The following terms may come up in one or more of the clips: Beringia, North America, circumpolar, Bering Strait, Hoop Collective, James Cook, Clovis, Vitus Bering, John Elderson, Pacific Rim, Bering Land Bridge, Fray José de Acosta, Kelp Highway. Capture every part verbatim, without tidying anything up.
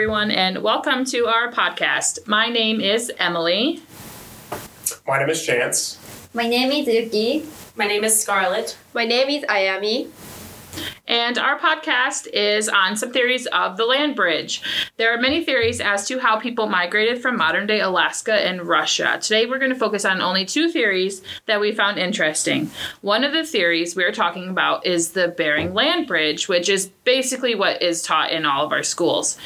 everyone, and welcome to our podcast. My name is Emily. My name is Chance. My name is Yuki. My name is Scarlett. My name is Ayami. And our podcast is on some theories of the land bridge. There are many theories as to how people migrated from modern-day Alaska and Russia. Today, we're going to focus on only two theories that we found interesting. One of the theories we're talking about is the Bering Land Bridge, which is basically what is taught in all of our schools.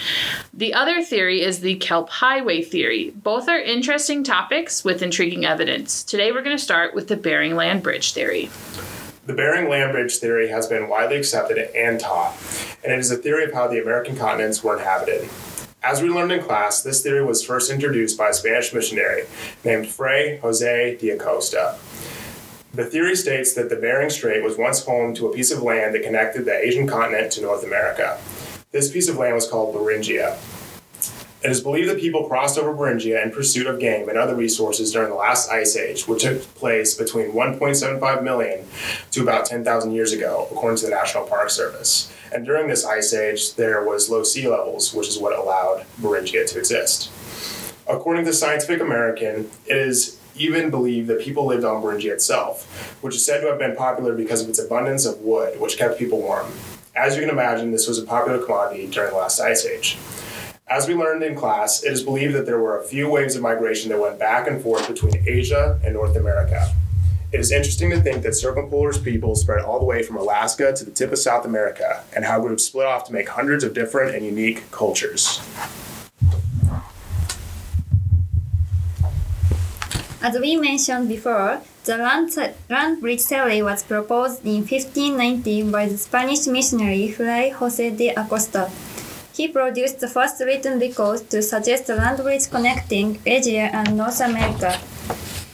The other theory is the Kelp Highway theory. Both are interesting topics with intriguing evidence. Today, we're going to start with the Bering Land Bridge theory. The Bering Land Bridge theory has been widely accepted and taught, and it is a theory of how the American continents were inhabited. As we learned in class, this theory was first introduced by a Spanish missionary named Fray José de Acosta. The theory states that the Bering Strait was once home to a piece of land that connected the Asian continent to North America. This piece of land was called Beringia. It is believed that people crossed over Beringia in pursuit of game and other resources during the last ice age, which took place between one point seven five million to about ten thousand years ago, according to the National Park Service. And during this ice age, there was low sea levels, which is what allowed Beringia to exist. According to Scientific American, it is even believed that people lived on Beringia itself, which is said to have been popular because of its abundance of wood, which kept people warm. As you can imagine, this was a popular commodity during the last ice age. As we learned in class, it is believed that there were a few waves of migration that went back and forth between Asia and North America. It is interesting to think that circumpolar peoples spread all the way from Alaska to the tip of South America, and how groups split off to make hundreds of different and unique cultures. As we mentioned before, the land, land bridge theory was proposed in fifteen nineteen by the Spanish missionary Fray José de Acosta. He produced the first written records to suggest a land bridge connecting Asia and North America.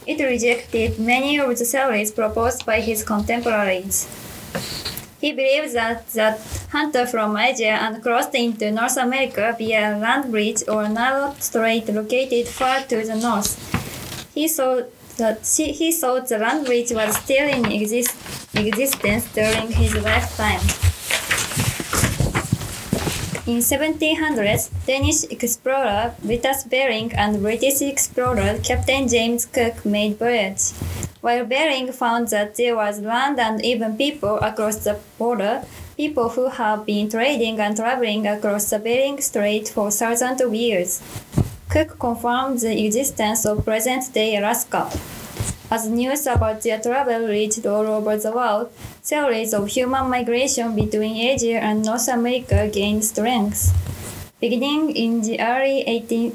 It rejected many of the theories proposed by his contemporaries. He believed that that hunter from Asia and crossed into North America via a land bridge or narrow strait located far to the north. He thought that she, he thought the land bridge was still in exist, existence during his lifetime. In seventeen hundreds, Danish explorer Vitus Bering and British explorer Captain James Cook made voyage. While Bering found that there was land and even people across the border, people who have been trading and traveling across the Bering Strait for thousands of years, Cook confirmed the existence of present-day Alaska. As news about their travel reached all over the world, theories of human migration between Asia and North America gained strength. Beginning in the early eighteen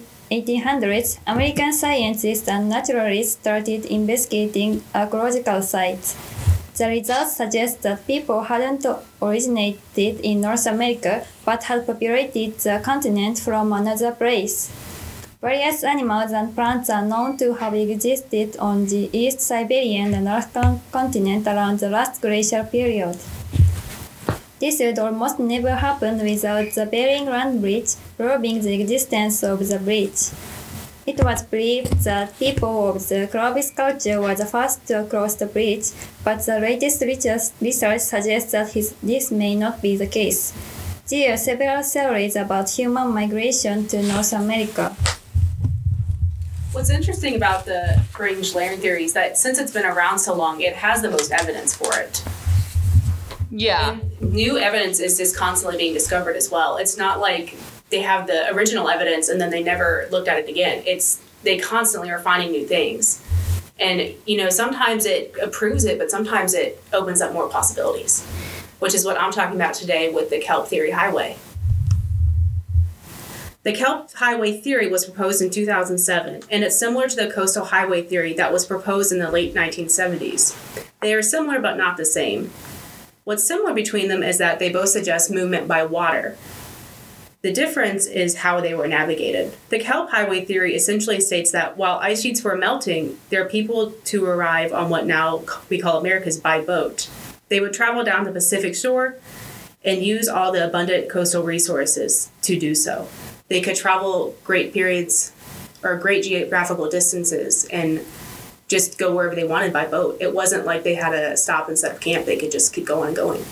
hundreds, American scientists and naturalists started investigating archaeological sites. The results suggest that people hadn't originated in North America, but had populated the continent from another place. Various animals and plants are known to have existed on the East Siberian and Alaskan continent around the last glacial period. This would almost never happen without the Bering Land Bridge proving the existence of the bridge. It was believed that people of the Clovis culture were the first to cross the bridge, but the latest research suggests that his, this may not be the case. There are several theories about human migration to North America. What's interesting about the Bering land theory is that since it's been around so long, it has the most evidence for it. Yeah. And new evidence is just constantly being discovered as well. It's not like they have the original evidence and then they never looked at it again. It's they constantly are finding new things. And, you know, sometimes it approves it, but sometimes it opens up more possibilities, which is what I'm talking about today with the Kelp Theory Highway. The Kelp Highway theory was proposed in two thousand seven, and it's similar to the Coastal Highway theory that was proposed in the late nineteen seventies. They are similar but not the same. What's similar between them is that they both suggest movement by water. The difference is how they were navigated. The Kelp Highway theory essentially states that while ice sheets were melting, there are people to arrive on what now we call America's by boat. They would travel down the Pacific shore and use all the abundant coastal resources to do so. They could travel great periods or great geographical distances and just go wherever they wanted by boat. It wasn't like they had a stop and set up camp. They could just keep going and going.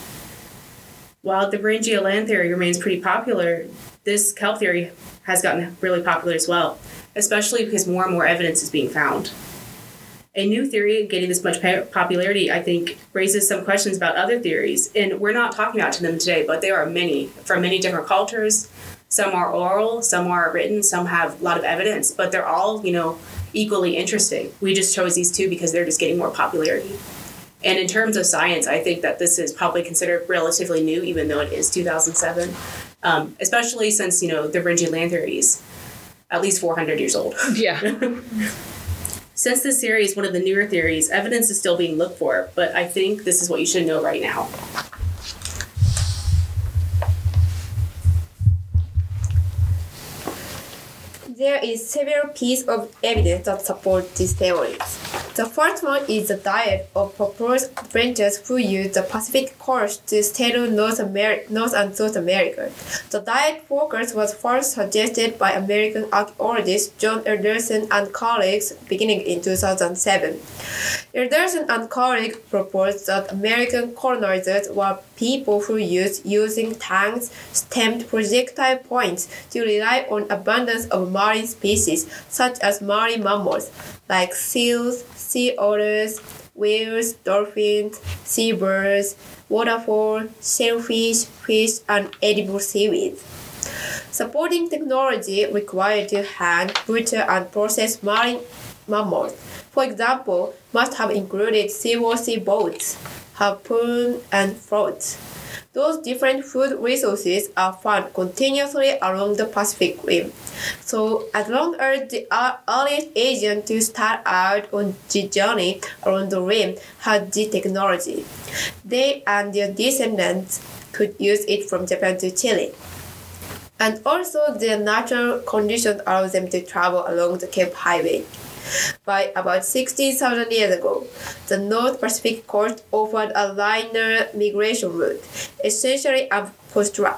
While the Beringia land theory remains pretty popular, this kelp theory has gotten really popular as well, especially because more and more evidence is being found. A new theory getting this much popularity, I think, raises some questions about other theories, and we're not talking about them today, but there are many from many different cultures. Some are oral, some are written, some have a lot of evidence, but they're all, you know, equally interesting. We just chose these two because they're just getting more popularity. And in terms of science, I think that this is probably considered relatively new, even though it is two thousand seven, um, especially since, you know, the Beringia land theory is at least four hundred years old. Yeah. Since this theory is one of the newer theories, evidence is still being looked for, but I think this is what you should know right now. There is several pieces of evidence that support these theories. The first one is the diet of proposed adventurers who used the Pacific coast to settle North, Ameri- North and South America. The diet focus was first suggested by American archaeologist John Elderson and colleagues beginning in two thousand seven. Elderson and colleagues proposed that American colonizers were people who used using tanks, stemmed projectile points to rely on abundance of marine species such as marine mammals like seals, sea otters, whales, dolphins, seabirds, waterfowl, shellfish, fish, and edible seaweed. Supporting technology required to hand, butcher, and process marine mammals, for example, must have included seaworthy boats, harpoon, and floats. Those different food resources are found continuously along the Pacific Rim. So as long as the earliest Asian to start out on the journey around the rim had the technology, they and their descendants could use it from Japan to Chile. And also their natural conditions allow them to travel along the Kelp Highway. By about sixty thousand years ago, the North Pacific coast offered a linear migration route, essentially unobstructed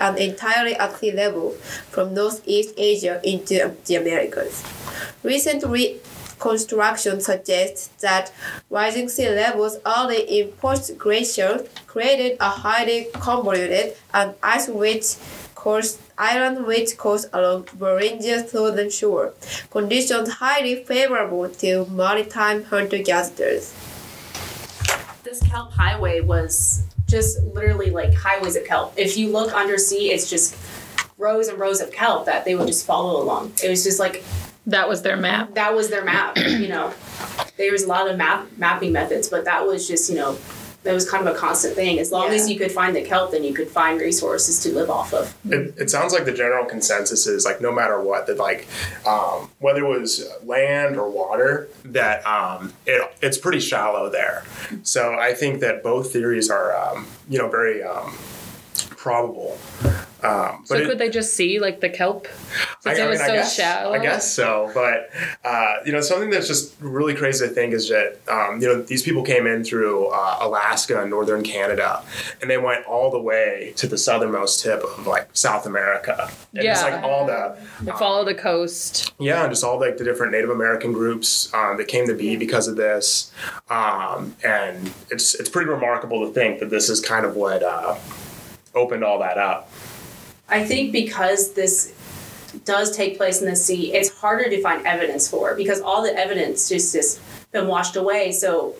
and entirely at sea level, from Northeast Asia into the Americas. Recent reconstruction suggests that rising sea levels early in post-glacial created a highly convoluted and ice-rich coast island-rich coast along Beringia's southern shore, conditions highly favorable to maritime hunter-gatherers. This kelp highway was just literally like highways of kelp. If you look undersea, it's just rows and rows of kelp that they would just follow along. It was just like... That was their map. That was their map, you know. There was a lot of map mapping methods, but that was just, you know, that was kind of a constant thing. As long yeah. as you could find the kelp, then you could find resources to live off of. It, it sounds like the general consensus is, like, no matter what, that, like, um, whether it was land or water, that um, it it's pretty shallow there. So I think that both theories are, um, you know, very um, probable. Um, but so could it, they just see, like, the kelp? Since I, it was I mean, so I guess, shallow? I guess so. But, uh, you know, something that's just really crazy to think is that, um, you know, these people came in through uh, Alaska and northern Canada, and they went all the way to the southernmost tip of, like, South America. And yeah. It's, like, all the... They um, follow the coast. Yeah, and just all, like, the different Native American groups um, that came to be because of this. Um, and it's, it's pretty remarkable to think that this is kind of what uh, opened all that up. I think because this does take place in the sea, it's harder to find evidence for because all the evidence just has been washed away. So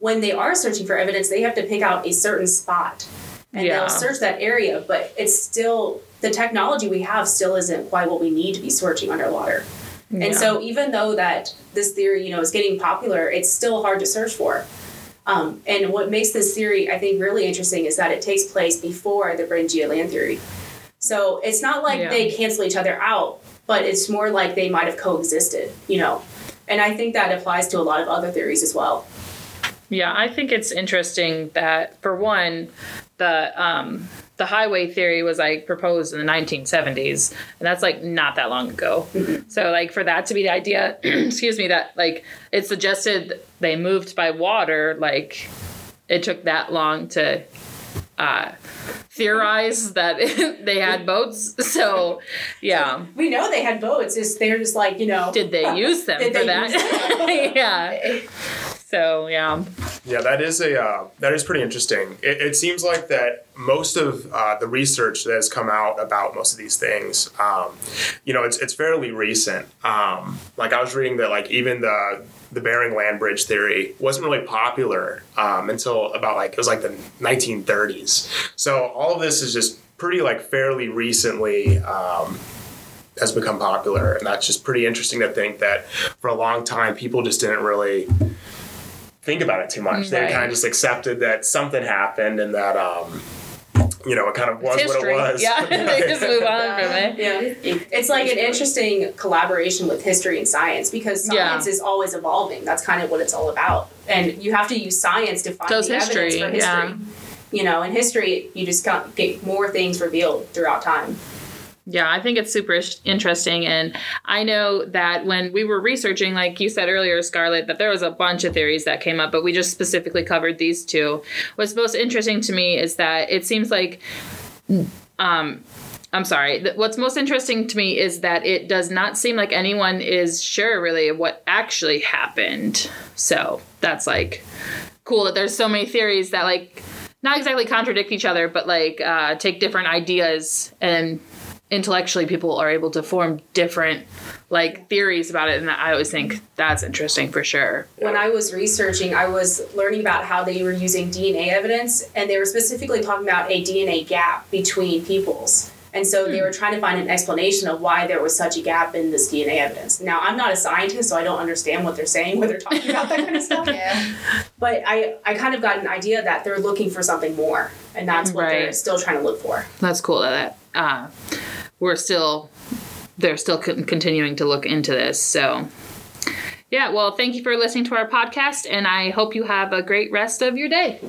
when they are searching for evidence, they have to pick out a certain spot and yeah. they'll search that area. But it's still, the technology we have still isn't quite what we need to be searching underwater. Yeah. And so even though that this theory, you know, is getting popular, it's still hard to search for. Um, and what makes this theory, I think, really interesting is that it takes place before the Beringia land theory. So it's not like yeah. they cancel each other out, but it's more like they might have coexisted, you know. And I think that applies to a lot of other theories as well. Yeah, I think it's interesting that, for one, the um, the highway theory was, like, proposed in the nineteen seventies, and that's, like, not that long ago. Mm-hmm. So, like, for that to be the idea, excuse me, that, like, it suggested they moved by water, like, it took that long to... Uh, theorize that they had boats. So, yeah. We know they had boats. It's, they're just like, you know. Did they use them for that? yeah. So, yeah. Yeah, that is a uh, that is pretty interesting. It, it seems like that most of uh, the research that has come out about most of these things, um, you know, it's it's fairly recent. Um, like I was reading that, like even the the Bering Land Bridge theory wasn't really popular um, until about like it was like the nineteen thirties. So all of this is just pretty like fairly recently. Um, has become popular, and that's just pretty interesting to think that for a long time people just didn't really think about it too much. Right. They kind of just accepted that something happened and that um you know it kind of was what it was. Yeah. They just move on yeah. from it. Yeah. It's like an interesting collaboration with history and science, because science yeah. is always evolving. That's kind of what it's all about. And you have to use science to find Those the history. evidence for history. Yeah. You know, in history you just get more things revealed throughout time. Yeah, I think it's super interesting. And I know that when we were researching, like you said earlier, Scarlett, that there was a bunch of theories that came up, but we just specifically covered these two. What's most interesting to me is that it seems like, um, I'm sorry, what's most interesting to me is that it does not seem like anyone is sure really what actually happened. So that's like cool that there's so many theories that like not exactly contradict each other, but like uh, take different ideas, and intellectually people are able to form different like theories about it, and I always think that's interesting for sure. When I was researching, I was learning about how they were using D N A evidence, and they were specifically talking about a D N A gap between peoples, and so hmm. they were trying to find an explanation of why there was such a gap in this D N A evidence. Now, I'm not a scientist, so I don't understand what they're saying when they're talking about that kind of stuff. Yeah. But I, I kind of got an idea that they're looking for something more, and that's what right. they're still trying to look for. That's cool that uh we're still, they're still continuing to look into this. So, yeah, well, thank you for listening to our podcast, and I hope you have a great rest of your day.